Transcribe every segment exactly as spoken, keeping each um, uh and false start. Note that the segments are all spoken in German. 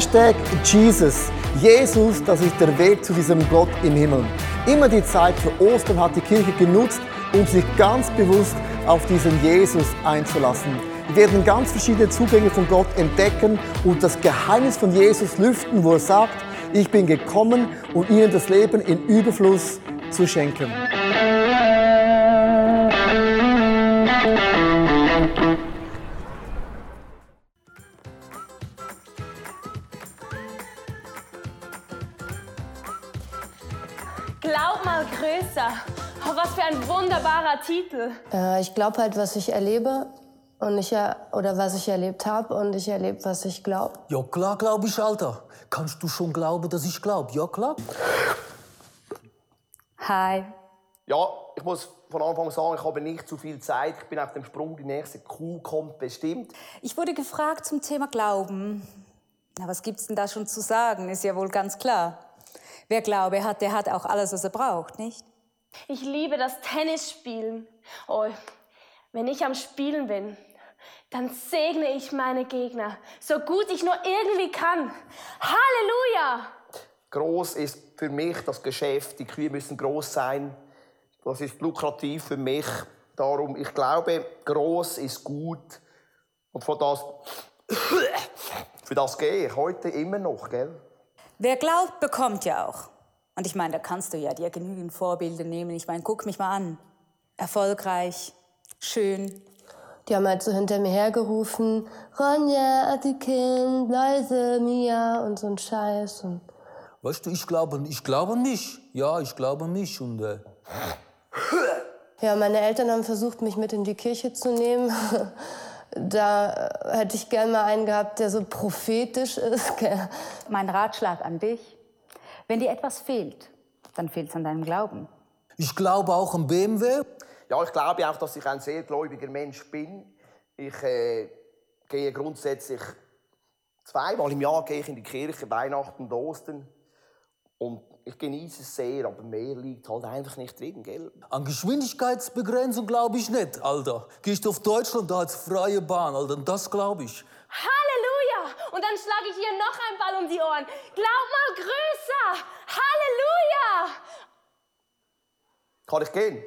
Hashtag Jesus. Jesus, das ist der Weg zu diesem Gott im Himmel. Immer die Zeit für Ostern hat die Kirche genutzt, um sich ganz bewusst auf diesen Jesus einzulassen. Wir werden ganz verschiedene Zugänge von Gott entdecken und das Geheimnis von Jesus lüften, wo er sagt, ich bin gekommen, um ihnen das Leben in Überfluss zu schenken. Glaub mal größer. Oh, was für ein wunderbarer Titel. Äh, ich glaube halt, was ich erlebe und ich er- oder was ich erlebt habe und ich erlebe, was ich glaube. Ja klar glaube ich, Alter. Kannst du schon glauben, dass ich glaube? Ja klar. Hi. Ja, ich muss von Anfang sagen, ich habe nicht zu viel Zeit. Ich bin auf dem Sprung, die nächste Kuh kommt bestimmt. Ich wurde gefragt zum Thema Glauben. Na, was gibt's denn da schon zu sagen? Ist ja wohl ganz klar. Wer Glaube hat, der hat auch alles, was er braucht, nicht? Ich liebe das Tennisspielen. Oh, wenn ich am Spielen bin, dann segne ich meine Gegner, so gut ich nur irgendwie kann. Halleluja! Gross ist für mich das Geschäft. Die Kühe müssen gross sein. Das ist lukrativ für mich. Darum, ich glaube, gross ist gut. Und für das, für das gehe ich heute immer noch, gell? Wer glaubt, bekommt ja auch. Und ich meine, da kannst du ja dir genügend Vorbilder nehmen. Ich meine, guck mich mal an. Erfolgreich, schön. Die haben halt so hinter mir hergerufen, Ronja, Attikin, Leise, Mia und so ein Scheiß. Und weißt du, ich glaube, ich glaube an mich. Ja, ich glaube an mich. Und, äh ja, meine Eltern haben versucht, mich mit in die Kirche zu nehmen. Da hätte ich gerne mal einen gehabt, der so prophetisch ist. Mein Ratschlag an dich, wenn dir etwas fehlt, dann fehlt es an deinem Glauben. Ich glaube auch an B M W. Ja, ich glaube auch, dass ich ein sehr gläubiger Mensch bin. Ich äh, gehe grundsätzlich zweimal im Jahr gehe ich in die Kirche, Weihnachten und Ostern. Und ich genieße es sehr, aber mehr liegt halt einfach nicht drin, gell? An Geschwindigkeitsbegrenzung glaube ich nicht, Alter. Gehst du auf Deutschland, da hat's freie Bahn, Alter, und das glaube ich. Halleluja! Und dann schlage ich hier noch einen Ball um die Ohren. Glaub mal größer! Halleluja! Kann ich gehen?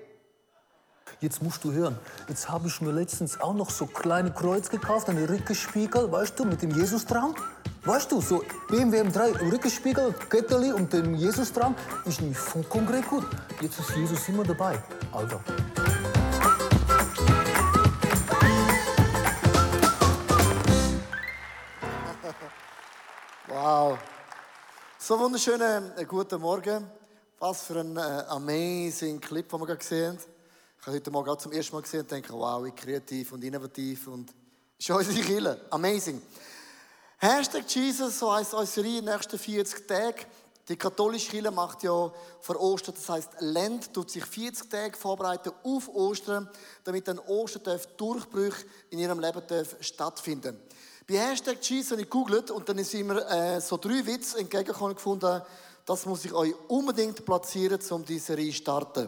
Jetzt musst du hören. Jetzt habe ich mir letztens auch noch so kleine Kreuz gekauft, einen Rückspiegel, weißt du, mit dem Jesus dran. Weißt du, so B M W M drei, Rückspiegel, Ketteli und dem Jesus dran, ist nicht vom Kongress gut. Jetzt ist Jesus immer dabei, Alter. Wow. So wunderschönen guten Morgen. Was für ein amazing Clip, den wir gerade gesehen haben. Ich habe heute Morgen zum ersten Mal gesehen und denke, wow, wie kreativ und innovativ. Und ist unsere Kirche. Amazing. Hashtag Jesus, so heisst unsere Reihe in den nächsten vierzig Tagen. Die katholische Kirche macht ja vor Ostern, das heisst Lent, tut sich vierzig Tage vorbereiten auf Ostern, damit dann Ostern Durchbrüche in ihrem Leben stattfinden. Bei Hashtag Jesus habe ich gegoogelt und dann ist immer äh, so drei Witze entgegengekommen gefunden, das muss ich euch unbedingt platzieren, um diese Reihe zu starten.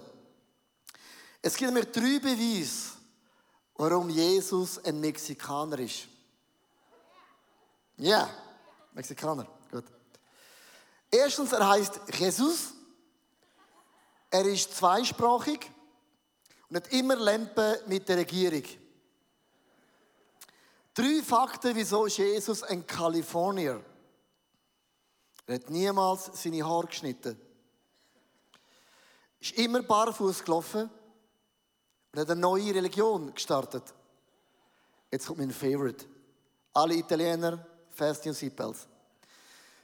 Es gibt mir drei Beweise, warum Jesus ein Mexikaner ist. Ja, yeah. Mexikaner, gut. Erstens, er heisst Jesus. Er ist zweisprachig und hat immer Lämpen mit der Regierung. Drei Fakten, wieso ist Jesus ein Kalifornier. Er hat niemals seine Haare geschnitten. Ist immer barfuß gelaufen und hat eine neue Religion gestartet. Jetzt kommt mein Favorite. Alle Italiener, Fasten und Seatbelts.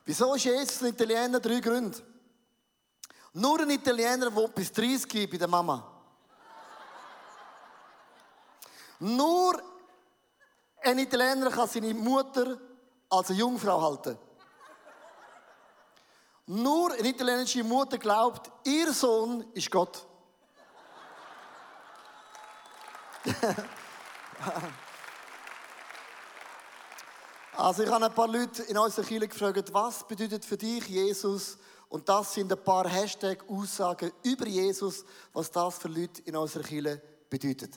Wieso ist Jesus ein Italiener? Drei Gründe. Nur ein Italiener wohnt bis dreißig bei der Mama. Nur ein Italiener kann seine Mutter als eine Jungfrau halten. Nur eine italienische Mutter glaubt, ihr Sohn ist Gott. Also ich habe ein paar Leute in unserer Kirche gefragt, was bedeutet für dich Jesus? Und das sind ein paar Hashtag-Aussagen über Jesus, was das für Leute in unserer Kirche bedeutet.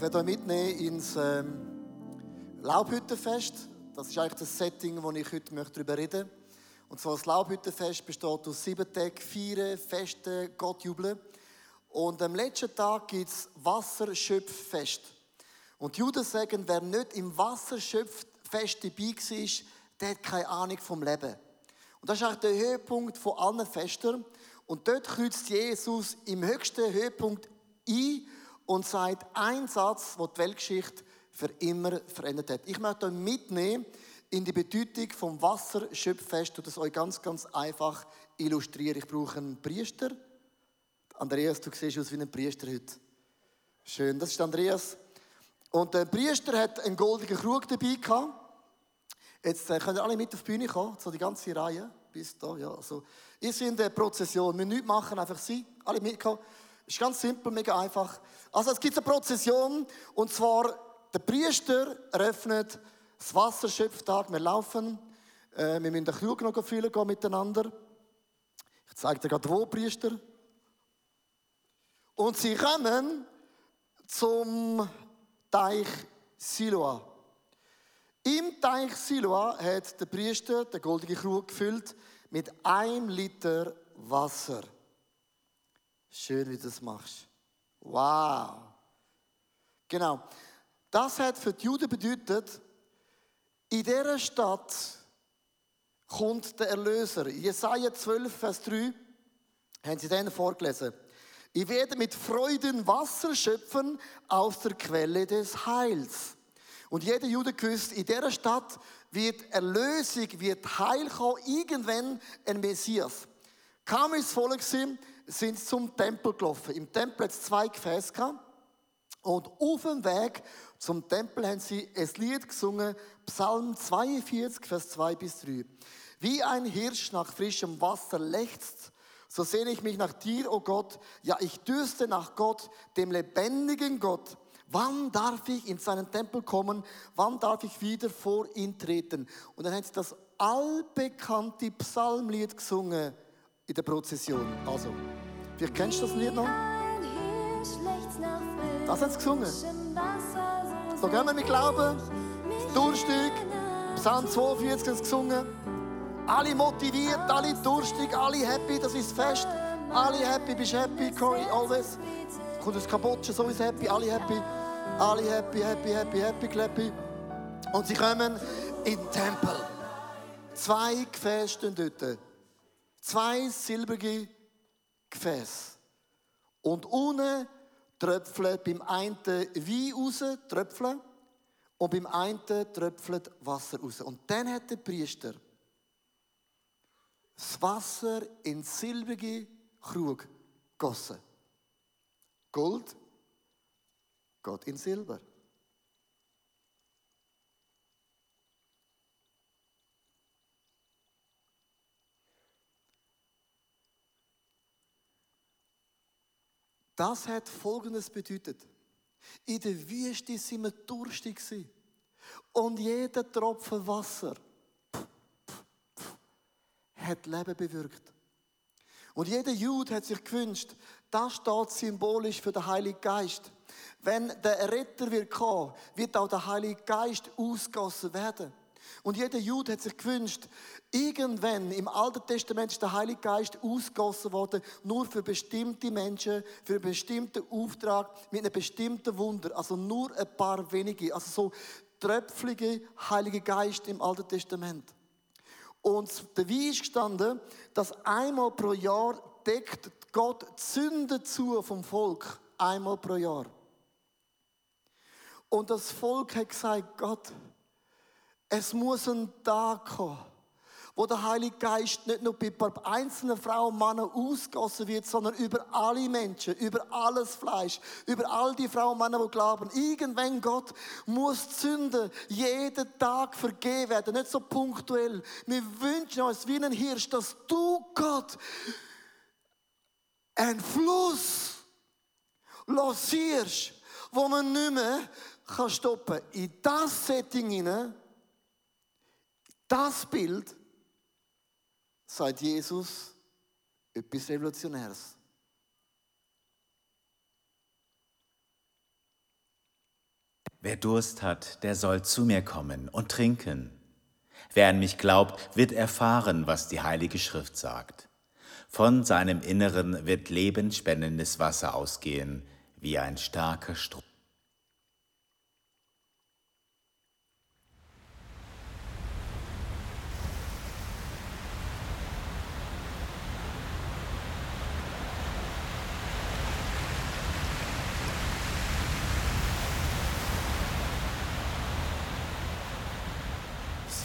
Ich werde euch mitnehmen ins ähm, Laubhüttenfest. Das ist eigentlich das Setting, wo ich heute darüber reden möchte. Und zwar das Laubhüttenfest besteht aus sieben Tagen Feiern, Festen, Gott jubeln. Und am letzten Tag gibt es Wasserschöpffest. Und die Juden sagen, wer nicht im Wasserschöpffest dabei war, der hat keine Ahnung vom Leben. Und das ist eigentlich der Höhepunkt von allen Festen. Und dort kreuzt Jesus im höchsten Höhepunkt ein und sagt einen Satz, der die Weltgeschichte für immer verändert hat. Ich möchte euch mitnehmen in die Bedeutung vom Wasserschöpffest und das euch ganz, ganz einfach illustrieren. Ich brauche einen Priester. Andreas, du siehst aus wie ein Priester heute. Schön, das ist Andreas. Und der Priester hat einen goldenen Krug dabei gehabt. Jetzt können alle mit auf die Bühne kommen, so die ganze Reihe. Bis da, ja. Also, ihr seid in der Prozession, wir müssen nichts machen, einfach sein. Alle mitkommen. Ist ganz simpel, mega einfach. Also es gibt eine Prozession und zwar der Priester eröffnet das Wasserschöpftag. Wir laufen, äh, wir müssen den Krug noch füllen gehen miteinander. Ich zeige dir gerade wo, Priester. Und sie kommen zum Teich Siloah. Im Teich Siloah hat der Priester den goldenen Krug gefüllt mit einem Liter Wasser. Schön, wie du das machst. Wow. Genau. Das hat für die Juden bedeutet, in dieser Stadt kommt der Erlöser. Jesaja zwölf, Vers drei, haben sie dann vorgelesen. Ich werde mit Freuden Wasser schöpfen aus der Quelle des Heils. Und jeder Jude gewusst, in dieser Stadt wird Erlösung, wird Heil kommen, irgendwann ein Messias. Kaum ist es voll gewesen, sind sie zum Tempel gelaufen. Im Tempel hatte es zwei Gefäße gehabt. Und auf dem Weg zum Tempel haben sie ein Lied gesungen, Psalm zweiundvierzig, Vers zwei bis drei. Wie ein Hirsch nach frischem Wasser lechzt, so sehne ich mich nach dir, o oh Gott. Ja, ich dürste nach Gott, dem lebendigen Gott. Wann darf ich in seinen Tempel kommen? Wann darf ich wieder vor ihn treten? Und dann haben sie das allbekannte Psalmlied gesungen in der Prozession. Also, vielleicht kennst du das Lied noch? Das haben sie gesungen. So gehen wir mit Glauben, durstig, Psalm zweiundvierzig haben sie gesungen. Alle motiviert, alle durstig, alle happy, das ist Fest. Alle happy, bist happy, Corey, always. Kommt aus Kambodscha, so ist happy, alle happy. Alle happy, happy, happy, happy, clappy. Und sie kommen in den Tempel. Zwei Gefäße stehen dort. Zwei silbrige Gefäße. Und unten tröpfelt beim einen Wein raus, tröpfeln, und beim einen tröpfelt Wasser raus. Und dann hat der Priester das Wasser in silbrige Krug gegossen. Gold geht in Silber. Das hat Folgendes bedeutet. In der Wüste waren wir durstig. Und jeder Tropfen Wasser hat Leben bewirkt. Und jeder Jude hat sich gewünscht, das steht symbolisch für den Heiligen Geist. Wenn der Retter wird kommen, wird auch der Heilige Geist ausgegossen werden. Und jeder Jude hat sich gewünscht, irgendwann im Alten Testament ist der Heilige Geist ausgegossen worden, nur für bestimmte Menschen, für einen bestimmten Auftrag, mit einem bestimmten Wunder. Also nur ein paar wenige. Also so tröpfelige Heilige Geist im Alten Testament. Und dabei ist gestanden, dass einmal pro Jahr deckt Gott die Sünde zu vom Volk. Einmal pro Jahr. Und das Volk hat gesagt, Gott, es muss ein Tag kommen, wo der Heilige Geist nicht nur bei einzelnen Frauen und Männern ausgegossen wird, sondern über alle Menschen, über alles Fleisch, über all die Frauen und Männer, die glauben. Irgendwann, Gott, muss die Sünde jeden Tag vergeben werden, nicht so punktuell. Wir wünschen uns wie ein Hirsch, dass du, Gott, einen Fluss lancierst, wo man nicht mehr stoppen kann. In das Setting, in das Bild, sagt Jesus etwas Revolutionäres. Wer Durst hat, der soll zu mir kommen und trinken. Wer an mich glaubt, wird erfahren, was die Heilige Schrift sagt. Von seinem Inneren wird lebensspendendes Wasser ausgehen, wie ein starker Strom.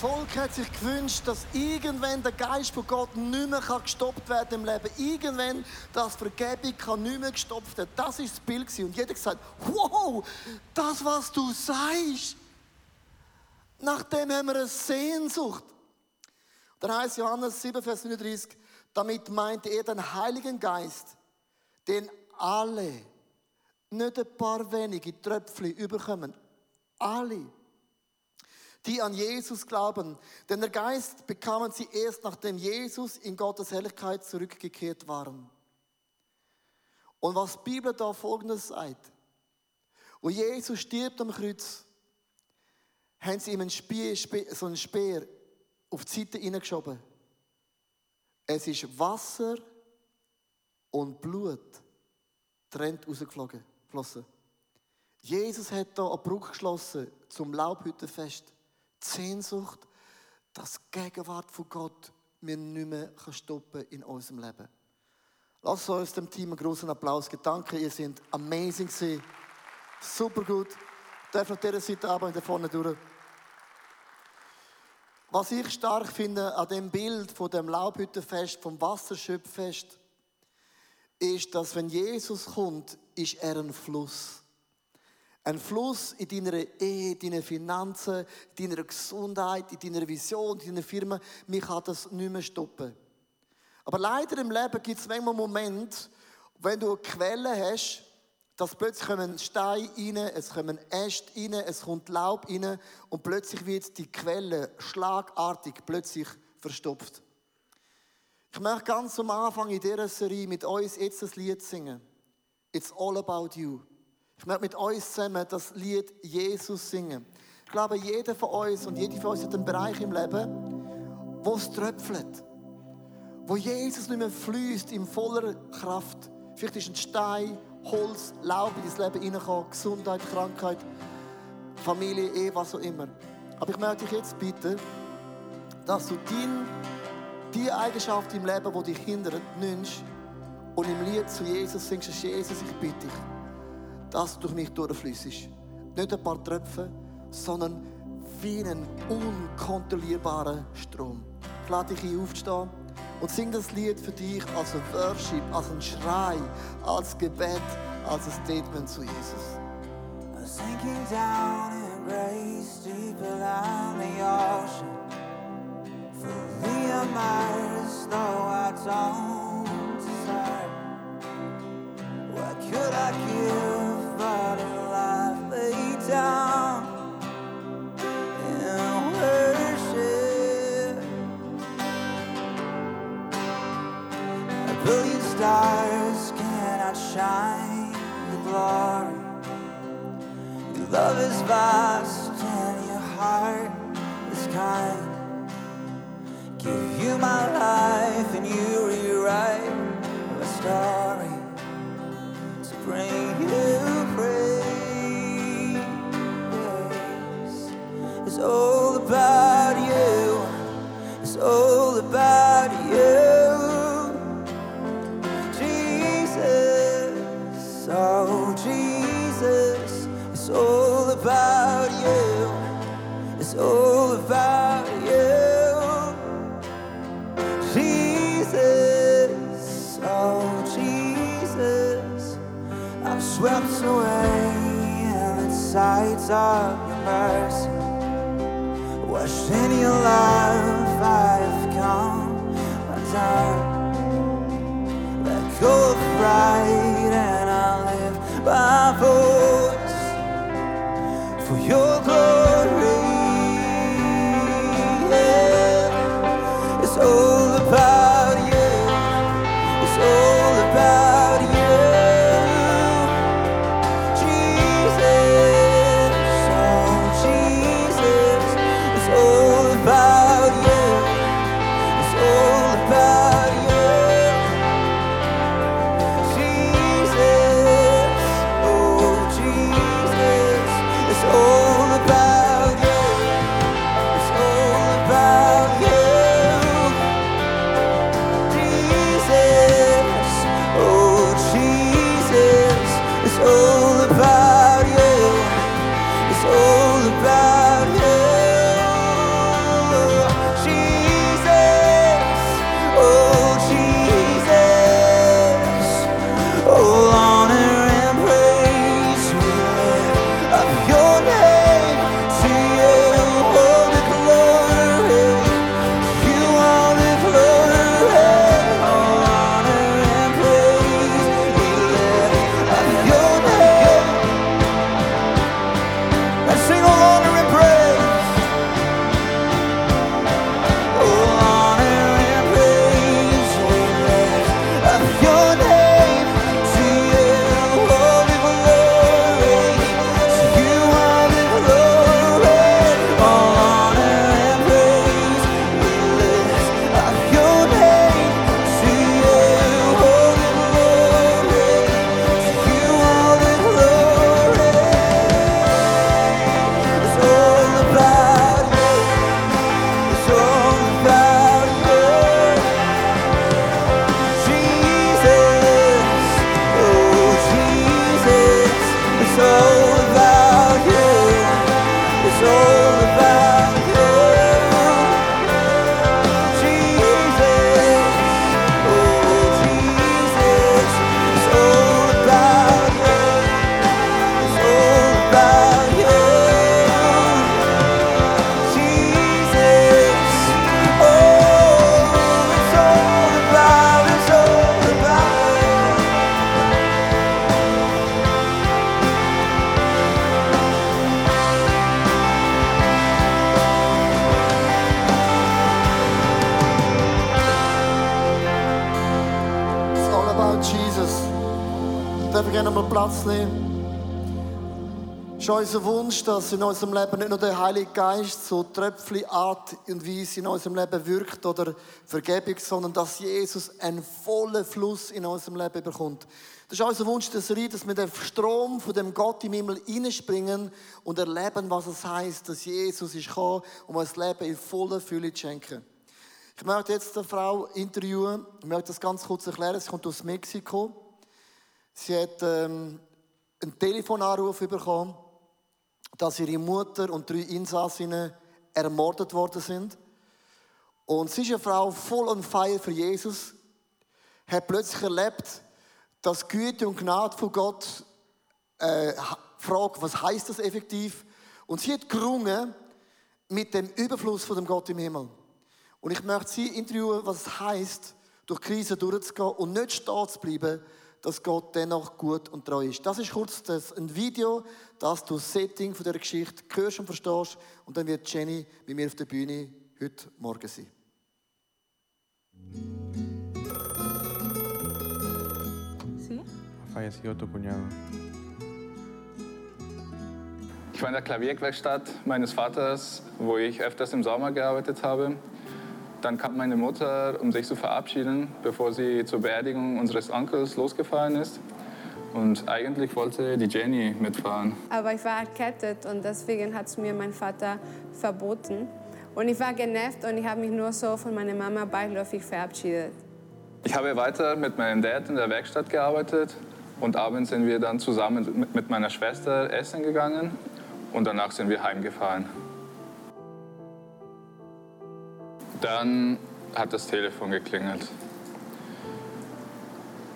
Das Volk hat sich gewünscht, dass irgendwann der Geist von Gott nicht mehr gestoppt werden kann im Leben. Irgendwann, dass Vergebung kann nicht mehr gestopft werden. Das war das Bild. Und jeder hat gesagt, wow, das, was du sagst, nach dem haben wir eine Sehnsucht. Dann heißt Johannes sieben, Vers neununddreißig, damit meinte er den Heiligen Geist, den alle, nicht ein paar wenige Tröpfchen überkommen. Alle. Die an Jesus glauben. Denn der Geist bekamen sie erst, nachdem Jesus in Gottes Herrlichkeit zurückgekehrt waren. Und was die Bibel da Folgendes sagt, wo Jesus stirbt am Kreuz, haben sie ihm einen Speer, so einen Speer auf die Seite hineingeschoben. Es ist Wasser und Blut trennt rausgeflossen. Jesus hat da eine Brücke geschlossen zum Laubhüttenfest. Sehnsucht, dass die Gegenwart von Gott wir nicht mehr stoppen in unserem Leben. Lasst uns dem Team einen großen Applaus geben. Danke, ihr seid amazing gewesen. Super gut. Darf auf dieser Seite arbeiten, vorne durch. Was ich stark finde an dem Bild von dem Laubhüttenfest, vom Wasserschöpffest, ist, dass wenn Jesus kommt, ist er ein Fluss. Ein Fluss in deiner Ehe, in deinen Finanzen, in deiner Gesundheit, in deiner Vision, in deiner Firma. Man kann das nicht mehr stoppen. Aber leider im Leben gibt es manchmal Momente, wenn du eine Quelle hast, dass plötzlich kommen Steine rein, es kommen Äste rein, es kommt Laub rein und plötzlich wird die Quelle schlagartig plötzlich verstopft. Ich möchte ganz am Anfang in dieser Serie mit uns jetzt ein Lied singen. It's all about you. Ich möchte mit euch zusammen das Lied Jesus singen. Ich glaube, jeder von uns und jede von uns hat einen Bereich im Leben, wo es tröpfelt. Wo Jesus nicht mehr fließt in voller Kraft. Vielleicht ist ein Stein, Holz, Laub in dein Leben hineingekommen, Gesundheit, Krankheit, Familie, Ehe, was auch immer. Aber ich möchte dich jetzt bitten, dass du dein, die Eigenschaft im Leben, die dich hindert, nimmst und im Lied zu Jesus singst, Jesus, ich bitte dich, dass du durch mich durchfliessest. Nicht ein paar Tröpfe, sondern wie einen unkontrollierbaren Strom. Ich lade dich ein, aufzustehen und sing das Lied für dich als ein Worship, als ein Schrei, als Gebet, als ein Statement zu Jesus. I'm sinking down in grace deep behind the ocean. For thee are mine, though I don't desire. What could I give? But in life lay down and worship. A billion stars cannot shine your glory. Your love is vast and your heart is kind. Give you my life and you rewrite my story to bring you. It's all about you. It's all about you, Jesus. Oh, Jesus. It's all about you. It's all about you, Jesus. Oh, Jesus. I'm swept away in the sights of your mercy. Washed in your love, I have come undone. Let go of pride and I live by voice for your glory. Yeah. It's all about you. It's all about you, Jesus. Lord Jesus. Darf ich gerne mal Platz nehmen? Es ist unser Wunsch, dass in unserem Leben nicht nur der Heilige Geist so tröpfchenart und weise in unserem Leben wirkt oder Vergebung, sondern dass Jesus einen vollen Fluss in unserem Leben bekommt. Das ist unser Wunsch, dass wir den Strom von dem Gott im Himmel hineinspringen und erleben, was es heisst, dass Jesus ist gekommen, um uns das Leben in voller Fülle zu schenken. Ich möchte jetzt eine Frau interviewen. Ich möchte das ganz kurz erklären. Sie kommt aus Mexiko. Sie hat ähm, einen Telefonanruf bekommen, dass ihre Mutter und drei Insassinnen ermordet worden sind. Und sie ist eine Frau voll on fire für Jesus. Hat plötzlich erlebt, dass Güte und Gnade von Gott äh, fragt, was heisst das effektiv? Und sie hat gerungen mit dem Überfluss von dem Gott im Himmel. Und ich möchte Sie interviewen, was es heisst, durch Krisen durchzugehen und nicht stehen zu bleiben, dass Gott dennoch gut und treu ist. Das ist kurz das, ein Video, das du das Setting dieser Geschichte hörst und verstehst. Und dann wird Jenny mit mir auf der Bühne heute Morgen sein. Sie? Fallecido tu cuñado. Ich war in der Klavierwerkstatt meines Vaters, wo ich öfters im Sommer gearbeitet habe. Dann kam meine Mutter, um sich zu verabschieden, bevor sie zur Beerdigung unseres Onkels losgefahren ist. Und eigentlich wollte die Jenny mitfahren. Aber ich war erkältet und deswegen hat es mir mein Vater verboten. Und ich war genervt und ich habe mich nur so von meiner Mama beiläufig verabschiedet. Ich habe weiter mit meinem Dad in der Werkstatt gearbeitet. Und abends sind wir dann zusammen mit meiner Schwester essen gegangen. Und danach sind wir heimgefahren. Dann hat das Telefon geklingelt.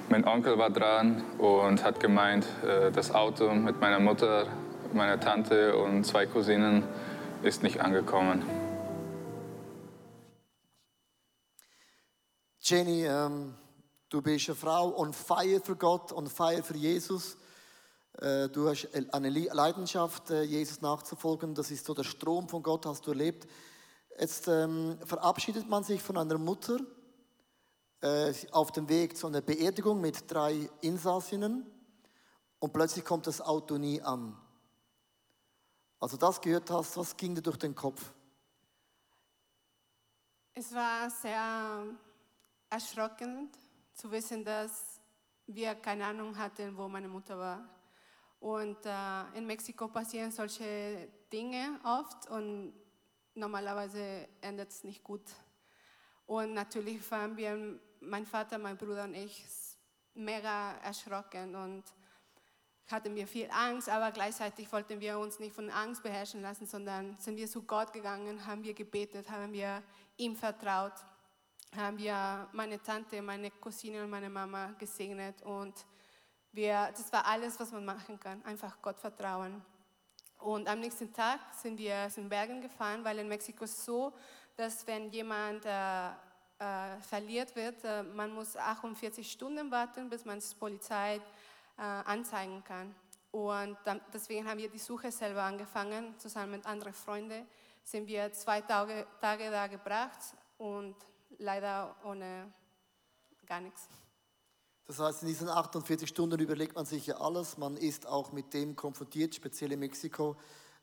Mein Onkel war dran und hat gemeint, das Auto mit meiner Mutter, meiner Tante und zwei Cousinen ist nicht angekommen. Jenny, ähm, du bist eine Frau on fire für Gott, on fire für Jesus. Äh, du hast eine Leidenschaft, Jesus nachzufolgen. Das ist so der Strom von Gott, hast du erlebt. Jetzt ähm, verabschiedet man sich von einer Mutter äh, auf dem Weg zu einer Beerdigung mit drei Insassinnen und plötzlich kommt das Auto nie an. Als du das gehört hast, was ging dir durch den Kopf? Es war sehr erschrockend zu wissen, dass wir keine Ahnung hatten, wo meine Mutter war. Und äh, in Mexiko passieren solche Dinge oft und normalerweise endet es nicht gut. Und natürlich waren wir, mein Vater, mein Bruder und ich, mega erschrocken und hatten wir viel Angst, aber gleichzeitig wollten wir uns nicht von Angst beherrschen lassen, sondern sind wir zu Gott gegangen, haben wir gebetet, haben wir ihm vertraut, haben wir meine Tante, meine Cousine und meine Mama gesegnet und wir, das war alles, was man machen kann, einfach Gott vertrauen. Und am nächsten Tag sind wir aus den Bergen gefahren, weil in Mexiko ist es so, dass wenn jemand äh, äh, verliert wird, äh, man muss achtundvierzig Stunden warten, bis man es der Polizei äh, anzeigen kann. Und dann, deswegen haben wir die Suche selber angefangen, zusammen mit anderen Freunden sind wir zwei Tage, Tage da gebracht und leider ohne gar nichts. Das heißt, in diesen achtundvierzig Stunden überlegt man sich ja alles. Man ist auch mit dem konfrontiert, speziell in Mexiko.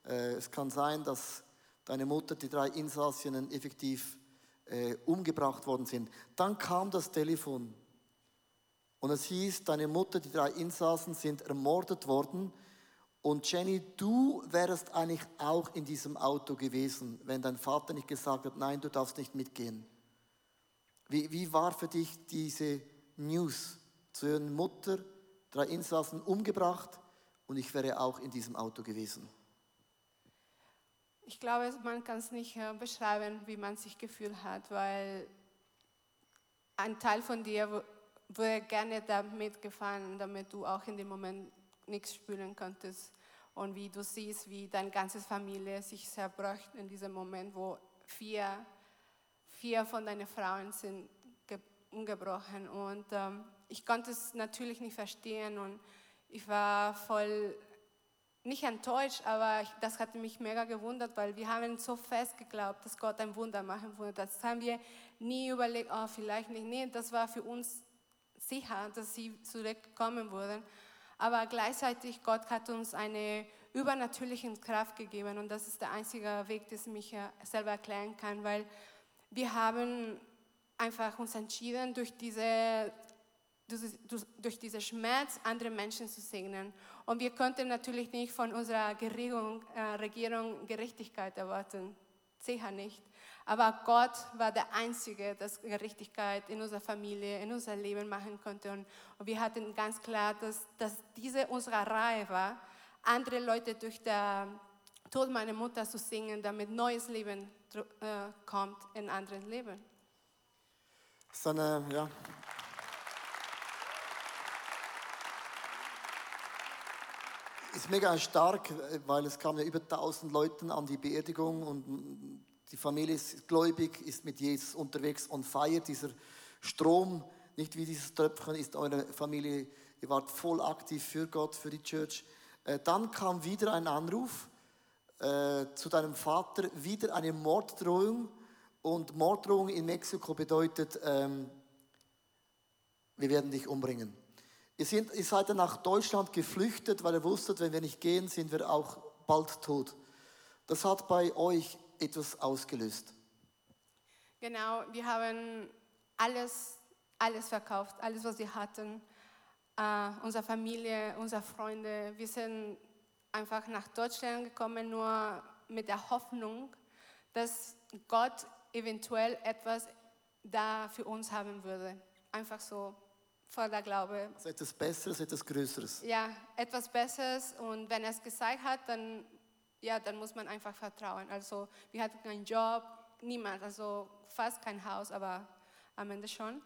Es kann sein, dass deine Mutter, die drei Insassinnen effektiv umgebracht worden sind. Dann kam das Telefon und es hieß, deine Mutter, die drei Insassen sind ermordet worden. Und Jenny, du wärst eigentlich auch in diesem Auto gewesen, wenn dein Vater nicht gesagt hat, nein, du darfst nicht mitgehen. Wie, wie war für dich diese News? Zu ihrer Mutter, drei Insassen umgebracht und ich wäre auch in diesem Auto gewesen. Ich glaube, man kann es nicht beschreiben, wie man sich gefühlt hat, weil ein Teil von dir würde gerne da mitgefahren, damit du auch in dem Moment nichts spüren konntest und wie du siehst, wie deine ganze Familie sich zerbricht in diesem Moment, wo vier, vier von deinen Frauen sind ge- umgebrochen und ähm, ich konnte es natürlich nicht verstehen und ich war voll, nicht enttäuscht, aber ich, das hat mich mega gewundert, weil wir haben so fest geglaubt, dass Gott ein Wunder machen würde. Das haben wir nie überlegt, oh, vielleicht nicht. Nee, das war für uns sicher, dass sie zurückkommen würden. Aber gleichzeitig, Gott hat uns eine übernatürliche Kraft gegeben und das ist der einzige Weg, den ich mir selber erklären kann, weil wir haben einfach uns entschieden, durch diese, durch diesen Schmerz andere Menschen zu segnen. Und wir konnten natürlich nicht von unserer Regierung, äh, Regierung Gerechtigkeit erwarten, sicher nicht. Aber Gott war der Einzige, der Gerechtigkeit in unserer Familie, in unser Leben machen konnte. Und wir hatten ganz klar, dass, dass diese unsere Reihe war, andere Leute durch den Tod meiner Mutter zu segnen, damit neues Leben äh, kommt in anderen Leben. So eine, ja. Ist mega stark, weil es kamen ja über tausend Leute an die Beerdigung und die Familie ist gläubig, ist mit Jesus unterwegs und feiert. Dieser Strom, nicht wie dieses Tröpfchen, ist eure Familie, ihr wart voll aktiv für Gott, für die Church. Dann kam wieder ein Anruf äh, zu deinem Vater, wieder eine Morddrohung. Und Morddrohung in Mexiko bedeutet, ähm, wir werden dich umbringen. Ihr, sind, ihr seid dann nach Deutschland geflüchtet, weil ihr wusstet, wenn wir nicht gehen, sind wir auch bald tot. Das hat bei euch etwas ausgelöst. Genau, wir haben alles, alles verkauft, alles, was wir hatten. Uh, unsere Familie, unsere Freunde, wir sind einfach nach Deutschland gekommen, nur mit der Hoffnung, dass Gott eventuell etwas da für uns haben würde. Einfach so, voller Glaube. Also etwas Besseres, etwas Größeres. Ja, etwas Besseres und wenn er es gesagt hat, dann, ja, dann muss man einfach vertrauen. Also wir hatten keinen Job, niemand, also fast kein Haus, aber am Ende schon.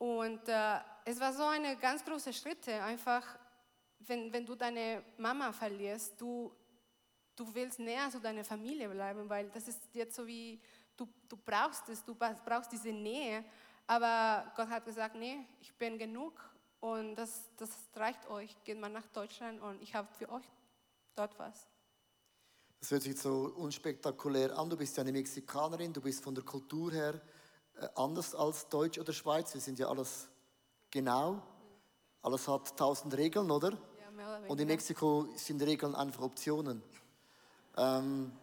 Und äh, es war so eine ganz große Schritte, einfach, wenn, wenn du deine Mama verlierst, du, du willst näher zu deiner Familie bleiben, weil das ist jetzt so wie, du, du brauchst es, du brauchst diese Nähe, aber Gott hat gesagt, nee, ich bin genug und das, das reicht euch, geht mal nach Deutschland und ich habe für euch dort was. Das hört sich so unspektakulär an, du bist ja eine Mexikanerin, du bist von der Kultur her anders als Deutsch oder Schweiz, wir sind ja alles genau, alles hat tausend Regeln, oder? Ja, und in Mexiko sind Regeln einfach Optionen. Ähm,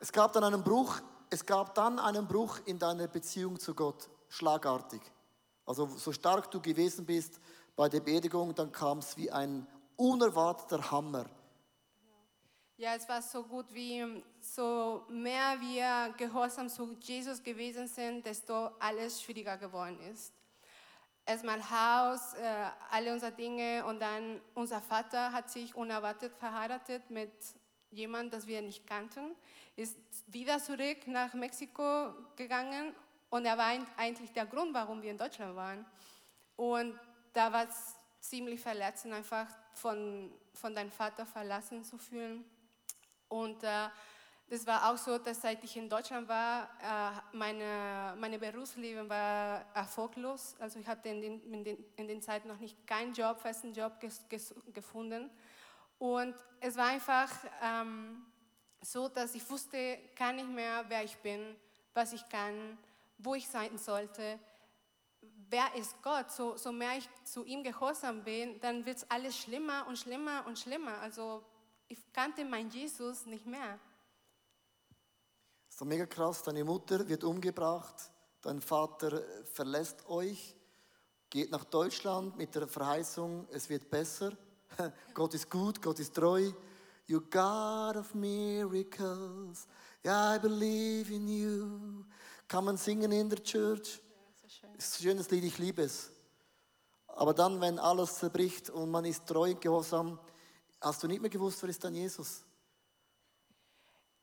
es gab dann einen Bruch, es gab dann einen Bruch in deiner Beziehung zu Gott, schlagartig. Also so stark du gewesen bist bei der Beerdigung, dann kam es wie ein unerwarteter Hammer. Ja, es war so gut wie, so mehr wir gehorsam zu Jesus gewesen sind, desto alles schwieriger geworden ist. Erstmal Haus, äh, alle unsere Dinge und dann unser Vater hat sich unerwartet verheiratet mit jemandem, das wir nicht kannten, ist wieder zurück nach Mexiko gegangen und er war eigentlich der Grund, warum wir in Deutschland waren. Und da war es ziemlich verletzend, einfach von, von deinem Vater verlassen zu fühlen. Und äh, das war auch so, dass seit ich in Deutschland war, äh, meine, meine Berufsleben war erfolglos. Also ich hatte in den, in den, in den Zeit noch nicht keinen Job, festen Job ges, ges, gefunden. Und es war einfach ähm, so, dass ich wusste gar nicht mehr, wer ich bin, was ich kann, wo ich sein sollte. Wer ist Gott? So, so mehr ich zu ihm gehorsam bin, dann wird es alles schlimmer und schlimmer und schlimmer. Also ich kannte meinen Jesus nicht mehr. Das ist doch mega krass, deine Mutter wird umgebracht, dein Vater verlässt euch, geht nach Deutschland mit der Verheißung, es wird besser. Gott ist gut, Gott ist treu. You God of miracles, yeah, I believe in you. Kann man singen in der Church? Es ist ein schönes Lied, ich liebe es. Aber dann, wenn alles zerbricht und man ist treu und gehorsam, hast du nicht mehr gewusst, wer ist dann Jesus?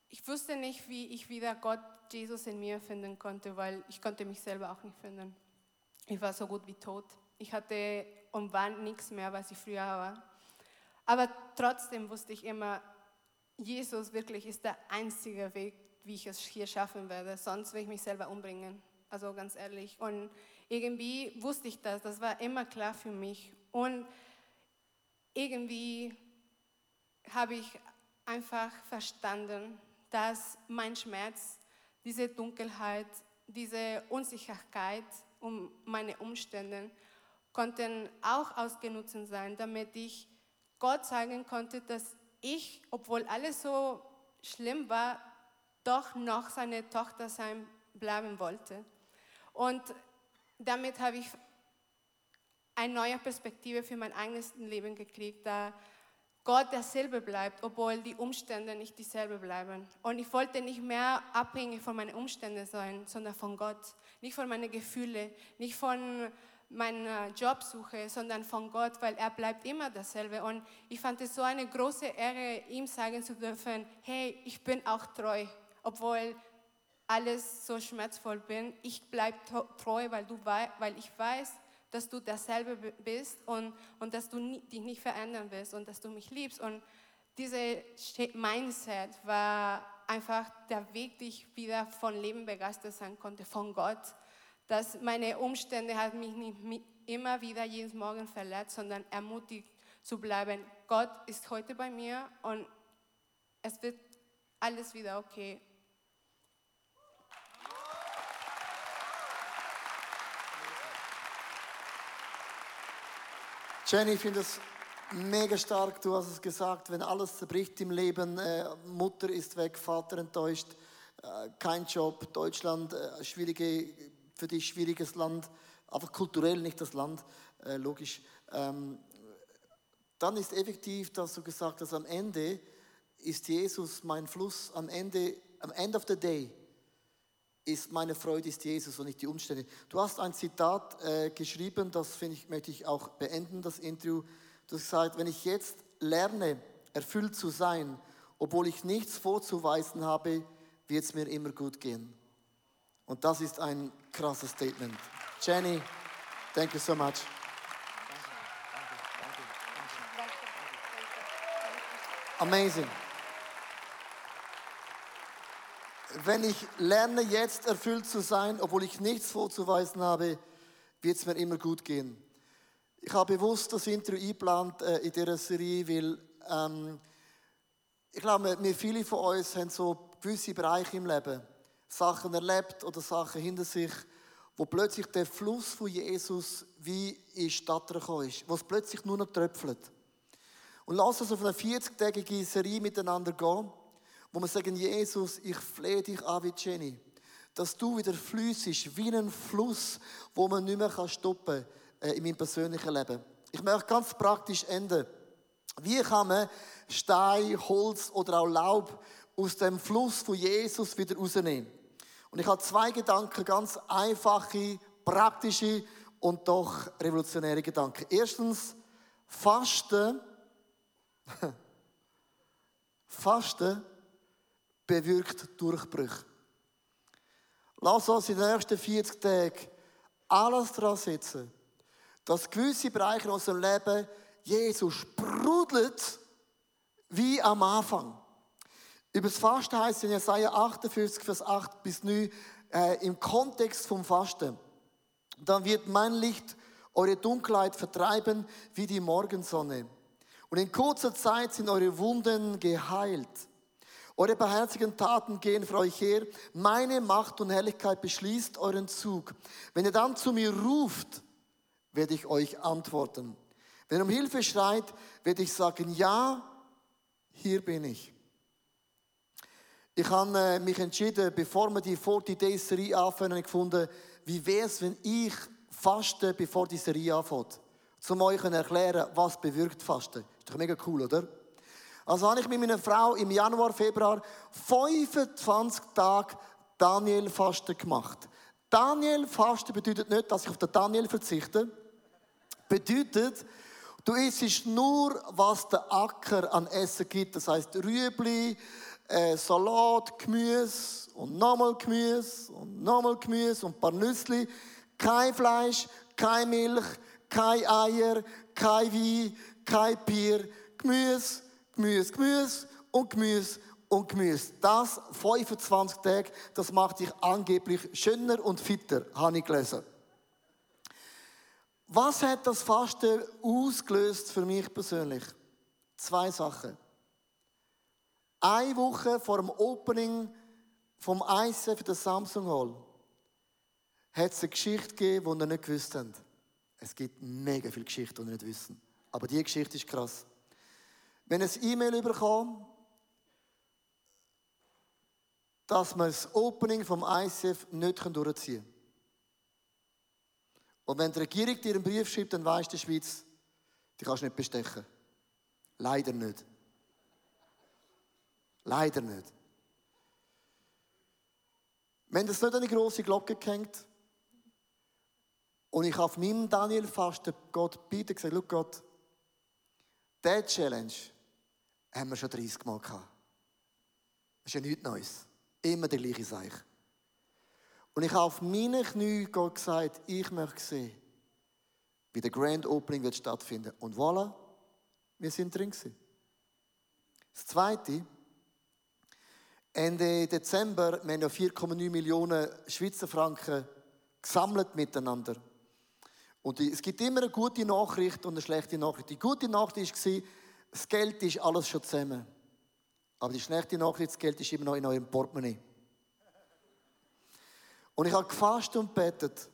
Ich wusste nicht, wie ich wieder Gott, Jesus in mir finden konnte, weil ich konnte mich selber auch nicht finden. Ich war so gut wie tot. Ich hatte und war nichts mehr, was ich früher war. Aber trotzdem wusste ich immer, Jesus wirklich ist der einzige Weg, wie ich es hier schaffen werde. Sonst will ich mich selber umbringen. Also ganz ehrlich. Und irgendwie wusste ich das. Das war immer klar für mich. Und irgendwie habe ich einfach verstanden, dass mein Schmerz, diese Dunkelheit, diese Unsicherheit um meine Umstände konnten auch ausgenutzt sein, damit ich Gott zeigen konnte, dass ich, obwohl alles so schlimm war, doch noch seine Tochter sein bleiben wollte. Und damit habe ich eine neue Perspektive für mein eigenes Leben gekriegt, da Gott derselbe bleibt, obwohl die Umstände nicht dieselbe bleiben. Und ich wollte nicht mehr abhängig von meinen Umständen sein, sondern von Gott. Nicht von meinen Gefühlen, nicht von meiner Jobsuche, sondern von Gott, weil er bleibt immer dasselbe. Und ich fand es so eine große Ehre, ihm sagen zu dürfen, hey, ich bin auch treu, obwohl alles so schmerzvoll bin. Ich bleibe treu, weil, du, weil ich weiß, dass du derselbe bist und, und dass du nie, dich nicht verändern wirst und dass du mich liebst. Und dieses Mindset war einfach der Weg, den ich wieder von Leben begeistert sein konnte, von Gott. Dass meine Umstände hat mich nicht immer wieder jeden Morgen verletzt, sondern ermutigt zu bleiben. Gott ist heute bei mir und es wird alles wieder okay. Jenny, ich finde es mega stark, du hast es gesagt, wenn alles zerbricht im Leben, äh, Mutter ist weg, Vater enttäuscht, äh, kein Job, Deutschland, äh, schwierige, für dich schwieriges Land, einfach kulturell nicht das Land, äh, logisch. Ähm, dann ist effektiv, dass du gesagt hast, am Ende ist Jesus mein Fluss, am Ende, am end of the day ist meine Freude, ist Jesus und nicht die Umstände. Du hast ein Zitat äh, geschrieben, das finde ich, möchte ich auch beenden, das Interview. Du hast gesagt, wenn ich jetzt lerne, erfüllt zu sein, obwohl ich nichts vorzuweisen habe, wird es mir immer gut gehen. Und das ist ein krasses Statement. Jenny, thank you so much. Amazing. Wenn ich lerne, jetzt erfüllt zu sein, obwohl ich nichts vorzuweisen habe, wird es mir immer gut gehen. Ich habe bewusst das Intro eingeplant äh, in dieser Serie, weil ähm, ich glaube, wir viele von uns haben so gewisse Bereiche im Leben, Sachen erlebt oder Sachen hinter sich, wo plötzlich der Fluss von Jesus wie in die Stadt gekommen ist, wo es plötzlich nur noch tröpfelt. Und lass uns auf eine vierzigtägige Serie miteinander gehen, wo wir sagen, Jesus, ich flehe dich an wie Jenny, dass du wieder fließt wie ein Fluss, wo man nicht mehr stoppen kann in meinem persönlichen Leben. Ich möchte ganz praktisch enden. Wie kann man Stein, Holz oder auch Laub aus dem Fluss von Jesus wieder rausnehmen? Und ich habe zwei Gedanken, ganz einfache, praktische und doch revolutionäre Gedanken. Erstens, Fasten. Fasten bewirkt Durchbrüche. Lass uns in den nächsten vierzig Tagen alles dran setzen, dass gewisse Bereiche in unserem Leben Jesus sprudelt wie am Anfang. Über das Fasten heißt in Jesaja achtundfünfzig, Vers acht bis neun, äh, im Kontext vom Fasten. Dann wird mein Licht eure Dunkelheit vertreiben wie die Morgensonne. Und in kurzer Zeit sind eure Wunden geheilt. Eure barmherzigen Taten gehen vor euch her. Meine Macht und Herrlichkeit beschließt euren Zug. Wenn ihr dann zu mir ruft, werde ich euch antworten. Wenn ihr um Hilfe schreit, werde ich sagen, ja, hier bin ich. Ich habe mich entschieden, bevor wir die vierzig-Days-Serie anfangen, gefunden, wie wäre es, wenn ich faste, bevor die Serie anfängt. Um euch erklären, was bewirkt Fasten. Ist doch mega cool, oder? Also habe ich mit meiner Frau im Januar, Februar fünfundzwanzig Tage Daniel-Fasten gemacht. Daniel-Fasten bedeutet nicht, dass ich auf den Daniel verzichte. Bedeutet, du isst nur, was der Acker an Essen gibt. Das heisst Rüebli, äh, Salat, Gemüse und nochmal Gemüse und nochmal Gemüse und ein paar Nüsse. Kein Fleisch, keine Milch, keine Eier, kein Wein, kein Bier. Gemüse, Gemüse, Gemüse und Gemüse und Gemüse. Das fünfundzwanzig Tage, das macht dich angeblich schöner und fitter, habe ich gelesen. Was hat das Fasten ausgelöst für mich persönlich? Zwei Sachen. Eine Woche vor dem Opening vom I C F, der Samsung Hall, hat es eine Geschichte gegeben, die ihr nicht gewusst habt. Es gibt mega viele Geschichten, die wir nicht wissen. Aber diese Geschichte ist krass. Wenn ein E-Mail überkam, dass wir das Opening vom I C F nicht durchziehen können. Und wenn die Regierung dir einen Brief schreibt, dann weiss die Schweiz, die kannst du nicht bestechen. Leider nicht. Leider nicht. Wenn das nicht an eine grosse Glocke hängt, und ich auf meinem Daniel-Fasten Gott bitte gesagt, schau Gott, diese Challenge haben wir schon dreißig Mal gehabt. Das ist ja nichts Neues. Immer der gleiche Seich. Und ich habe auf meinen Knien Gott gesagt, ich möchte sehen, wie der Grand Opening wird stattfinden. Und voilà, wir sind drin gewesen. Das Zweite, Ende Dezember, wir haben ja vier Komma neun Millionen Schweizer Franken gesammelt miteinander. Und es gibt immer eine gute Nachricht und eine schlechte Nachricht. Die gute Nachricht war, das Geld ist alles schon zusammen. Aber die schlechte Nachricht, das Geld ist immer noch in eurem Portemonnaie. Und ich habe gefasst und gebetet,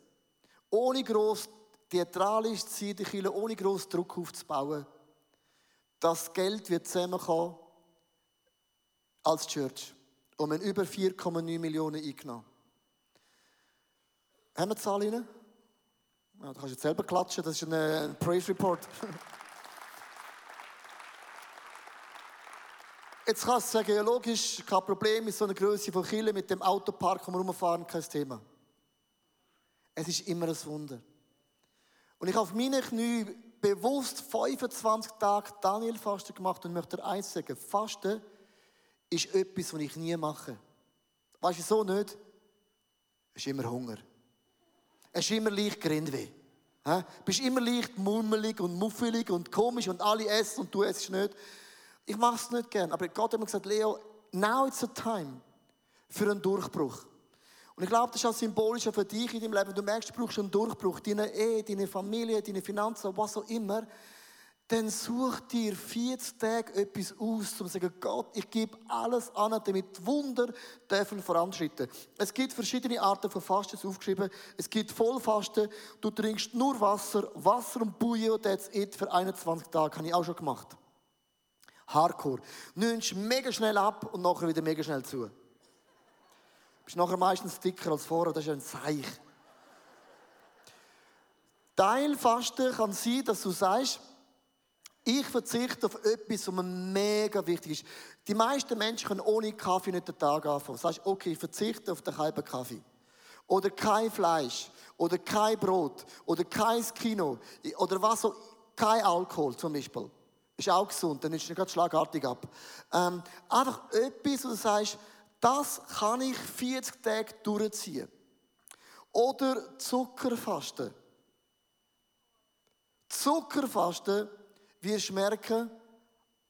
ohne gross theatralisch zu sein, die Kirche, ohne gross Druck aufzubauen, dass das Geld wird zusammenkommen als Church. Und wir haben über vier Komma neun Millionen eingenommen. Haben wir die Zahl rein? Ja, du kannst jetzt selber klatschen, das ist ein Praise Report. Jetzt kannst du sagen, ja logisch, kein Problem mit so einer Größe von Kirche, mit dem Autopark, wo wir rumfahren, kein Thema. Es ist immer ein Wunder. Und ich habe auf meinen Knien bewusst fünfundzwanzig Tage Daniel-Fasten gemacht und möchte dir eins sagen, Fasten ist etwas, was ich nie mache. Weißt du, so nicht? Es ist immer Hunger. Es ist immer leicht Grindweh. Du bist immer leicht mummelig und muffelig und komisch und alle essen und du essst nicht. Ich mache es nicht gern, aber Gott hat mir gesagt, Leo, now it's the time für einen Durchbruch. Und ich glaube, das ist auch symbolisch für dich in deinem Leben. Wenn du merkst, du brauchst einen Durchbruch, deine Ehe, deine Familie, deine Finanzen, was auch immer, dann such dir vierzig Tage etwas aus, um zu sagen, Gott, ich gebe alles an, damit Wunder dürfen voranschreiten. Es gibt verschiedene Arten von Fasten, das ist aufgeschrieben. Es gibt Vollfasten, du trinkst nur Wasser, Wasser und Bouillon, that's it, für einundzwanzig Tage, habe ich auch schon gemacht. Hardcore. Nimmst mega schnell ab und nachher wieder mega schnell zu. Du bist nachher meistens dicker als vorher, das ist ein Zeich. Teilfasten kann sein, dass du sagst, ich verzichte auf etwas, was mir mega wichtig ist. Die meisten Menschen können ohne Kaffee nicht den Tag anfangen. Du sagst, okay, ich verzichte auf den halben Kaffee. Oder kein Fleisch. Oder kein Brot. Oder kein Kino. Oder was auch, kein Alkohol zum Beispiel. Ist auch gesund, dann ist es nicht schlagartig ab. Ähm, einfach etwas, wo du sagst, das kann ich vierzig Tage durchziehen. Oder Zuckerfasten. Zuckerfasten, wirst du merken,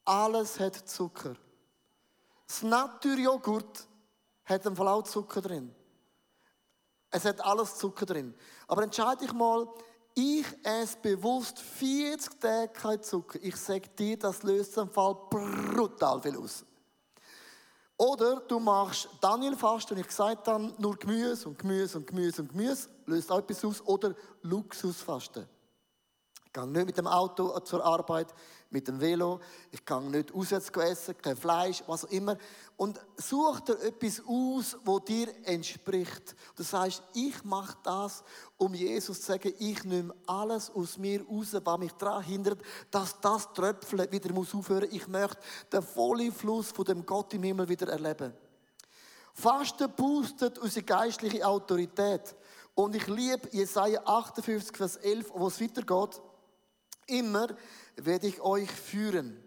alles hat Zucker. Das Naturjoghurt hat im Fall auch Zucker drin. Es hat alles Zucker drin. Aber entscheide dich mal, ich esse bewusst vierzig Tage kein Zucker. Ich sage dir, das löst im Fall brutal viel aus. Oder du machst Daniel-Fasten und ich sage dann nur Gemüse und Gemüse und Gemüse und Gemüse, löst auch etwas aus. Oder Luxusfasten. Ich gehe nicht mit dem Auto zur Arbeit, mit dem Velo. Ich gehe nicht raus zu essen, kein Fleisch, was auch immer. Und such dir etwas aus, das dir entspricht. Das heisst, ich mache das, um Jesus zu sagen, ich nehme alles aus mir raus, was mich daran hindert, dass das Tröpfeln wieder aufhören muss. Ich möchte den vollen Fluss von dem Gott im Himmel wieder erleben. Fasten boostet unsere geistliche Autorität. Und ich liebe Jesaja achtundfünfzig, Vers elf, wo es weitergeht. Immer werde ich euch führen.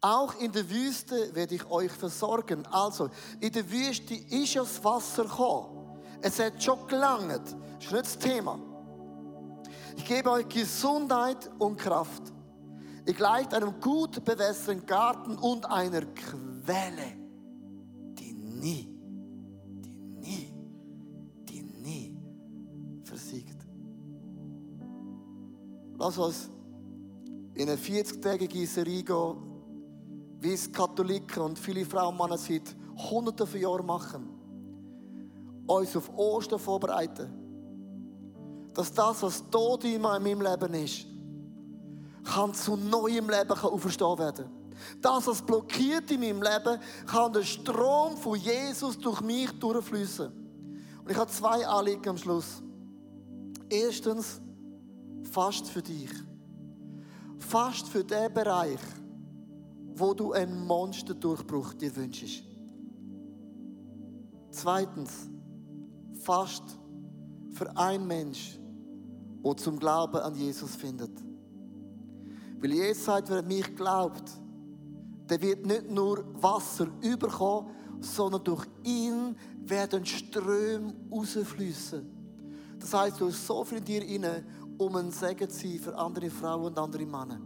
Auch in der Wüste werde ich euch versorgen. Also, in der Wüste ist ja das Wasser gekommen. Es hat schon gelangt. Das ist nicht das Thema. Ich gebe euch Gesundheit und Kraft. Ihr gleicht einem gut bewässerten Garten und einer Quelle, die nie, die nie, die nie versiegt. Lass uns in eine vierzig-tägige Gießerei gehen, wie es Katholiken und viele Frauen und Männer seit Hunderten von Jahren machen. Uns auf Ostern vorbereiten. dass das, was tot in meinem Leben ist, kann zu neuem Leben auferstehen werden. Das, was blockiert in meinem Leben, kann der Strom von Jesus durch mich durchfließen. Und ich habe zwei Anliegen am Schluss. Erstens, fast für dich. Fast für den Bereich, wo du einen Monsterdurchbruch dir wünschst. Zweitens, fast für einen Mensch, der zum Glauben an Jesus findet. Weil Jesus sagt, wer an mich glaubt, der wird nicht nur Wasser überkommen, sondern durch ihn werden Ströme rausfließen. Das heisst, du hast so viel in dir inne, um ein Segen zu sein für andere Frauen und andere Männer.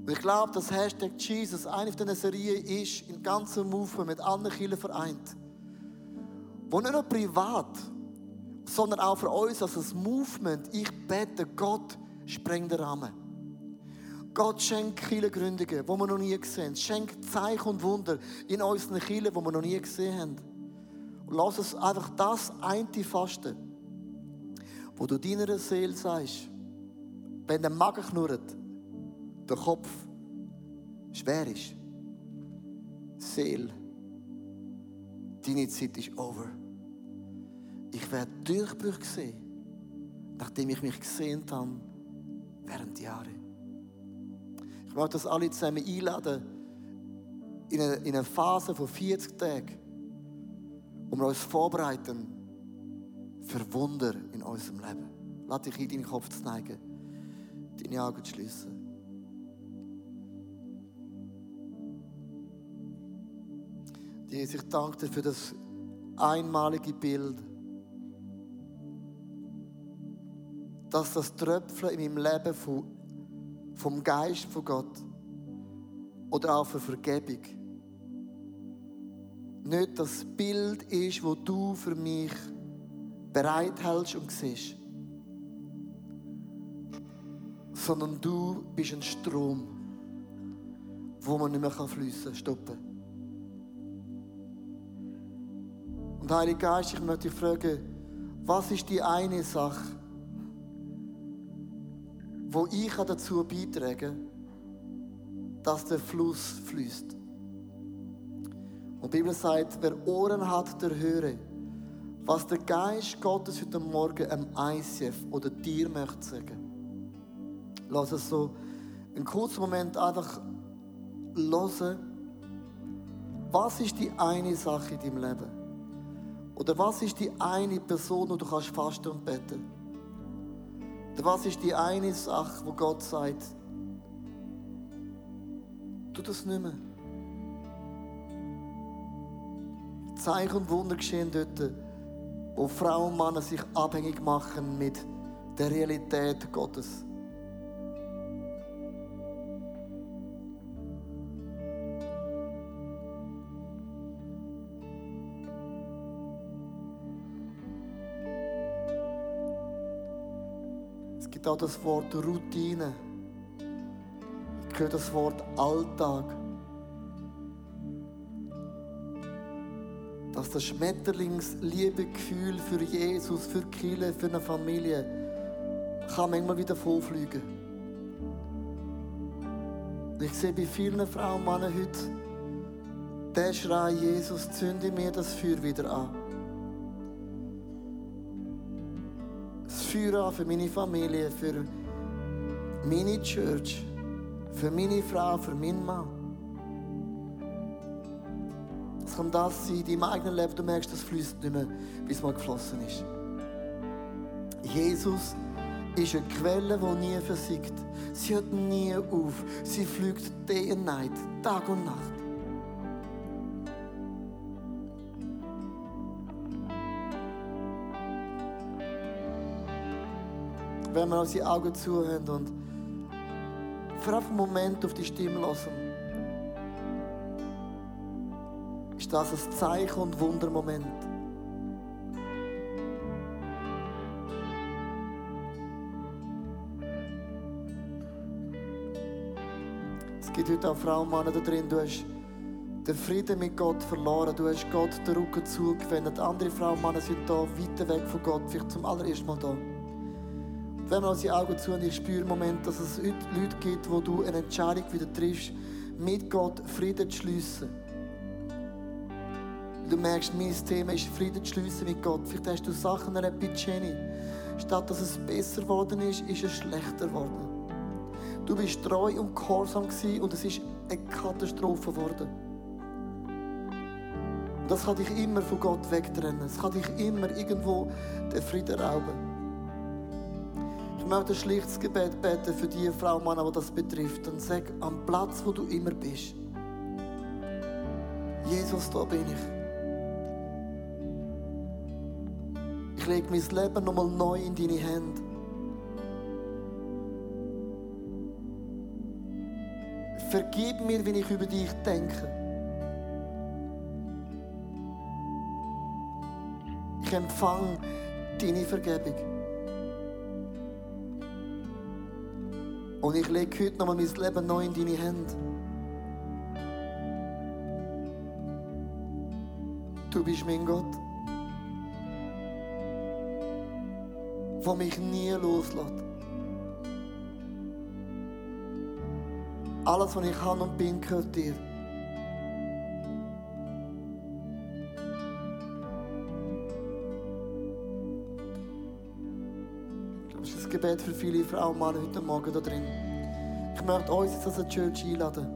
Und ich glaube, dass Hashtag Jesus eine von diesen Serien ist, im ganzen Movement mit anderen Kirchen vereint, wo nicht nur privat, sondern auch für uns als ein Movement, ich bete, Gott sprengt den Rahmen. Gott schenkt viele Gründungen, die wir noch nie gesehen haben. Schenkt Zeichen und Wunder in unseren Kirchen, die wir noch nie gesehen haben. Und lass uns einfach das eine fasten, wo du deiner Seele sagst, wenn der Magen knurrt, der Kopf schwer ist, Seele, deine Zeit ist over. Ich werde Durchbruch sehen, nachdem ich mich gesehnt habe während Jahren. Ich möchte das alle zusammen einladen in eine, in eine Phase von vierzig Tagen, um uns vorbereiten für Wunder in unserem Leben. Lass dich in deinen Kopf zu neigen, deine Augen zu schließen. Jesus, ich danke dir für das einmalige Bild, dass das Tröpfchen in meinem Leben von vom Geist von Gott oder auch für Vergebung nicht das Bild ist, das du für mich bereithältst und siehst, sondern du bist ein Strom, wo man nicht mehr fliessen kann, stoppen. Und Heiliger Geist, ich möchte dich fragen, was ist die eine Sache, wo ich dazu beitragen kann, dass der Fluss fließt. Und die Bibel sagt, wer Ohren hat, der höre, was der Geist Gottes heute Morgen am I C F oder dir möchte sagen. Lass es so einen kurzen Moment einfach hören. Was ist die eine Sache in deinem Leben? Oder was ist die eine Person, die du kannst fasten und beten kannst? Was ist die eine Sache, wo Gott sagt, tu das nicht mehr. Zeichen und Wunder geschehen dort, wo Frauen und Männer sich abhängig machen mit der Realität Gottes. Ich höre das Wort Routine. Ich höre das Wort Alltag. Dass das Schmetterlingsliebegefühl für Jesus, für die Kirche, für eine Familie kann manchmal wieder vorfliegen. Ich sehe bei vielen Frauen und Männern heute, der Schrei, Jesus, zünde mir das Feuer wieder an. Für meine Familie, für meine Church, für meine Frau, für meinen Mann. Es kann das sein, in deinem eigenen Leben, du merkst, das fließt nicht mehr, wie es mal geflossen ist. Jesus ist eine Quelle, die nie versiegt. Sie hört nie auf. Sie fliegt day and night, Tag und Nacht. Wenn wir unsere Augen zuhören und für einen Moment auf die Stimme hören, ist das ein Zeichen- und Wundermoment. Es gibt heute auch Frauen und Männer da drin, du hast den Frieden mit Gott verloren. Du hast Gott den Rücken zugewendet. Andere Frauen und Männer sind da, weiter weg von Gott, vielleicht zum allerersten Mal da. Und wenn man unsere Augen zu und ich spüre im Moment, dass es Leute gibt, wo du eine Entscheidung wieder triffst, mit Gott Frieden zu schliessen. Du merkst, mein Thema ist Frieden zu schliessen mit Gott. Vielleicht hast du Sachen erlebt bei Jenny. Statt dass es besser geworden ist, ist es schlechter geworden. Du bist treu und gehorsam gewesen und es ist eine Katastrophe geworden. Das kann dich immer von Gott wegtrennen. Es kann dich immer irgendwo den Frieden rauben. Ich möchte ein schlichtes Gebet beten für die Frau und Mann, die das betrifft. Und sag, am Platz, wo du immer bist: Jesus, da bin ich. Ich lege mein Leben nochmal neu in deine Hände. Vergib mir, wenn ich über dich denke. Ich empfange deine Vergebung. Und ich lege heute nochmal mein Leben neu in deine Hände. Du bist mein Gott, der mich nie loslässt. Alles, was ich habe und bin, gehört dir. Ich glaube, das ist ein Gebet für viele Frauen und Männer heute Morgen da drin. Ich möchte uns jetzt als eine Church einladen.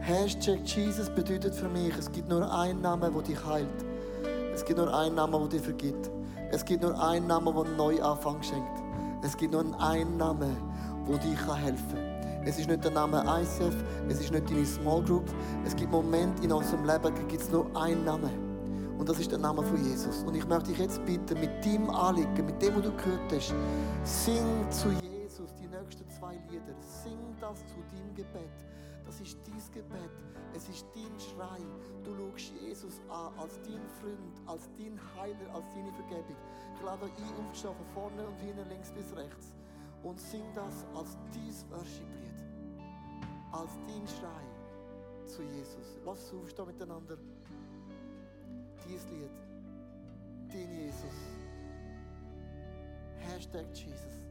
Hashtag Jesus bedeutet für mich, es gibt nur einen Namen, der dich heilt. Es gibt nur einen Namen, der dich vergibt. Es gibt nur einen Namen, der einen Neuanfang schenkt. Es gibt nur einen Namen, der dich helfen kann. Es ist nicht der Name I C F, es ist nicht deine Small Group. Es gibt Momente in unserem Leben, da gibt es nur einen Namen. Und das ist der Name von Jesus. Und ich möchte dich jetzt bitten, mit deinem Anliegen, mit dem, was du gehört hast, sing zu Jesus die nächsten zwei Lieder. Sing das zu deinem Gebet. Das ist dein Gebet. Es ist dein Schrei. Du schaust Jesus an, als deinen Freund, als deinen Heiler, als deine Vergebung. Ich lade euch ein, aufzustehen, von vorne und hinten, links bis rechts. Und sing das als dein Worship-Lied, als dein Schrei zu Jesus. Lass es aufstehen miteinander. Dieses Lied, dein Jesus. Hashtag Jesus.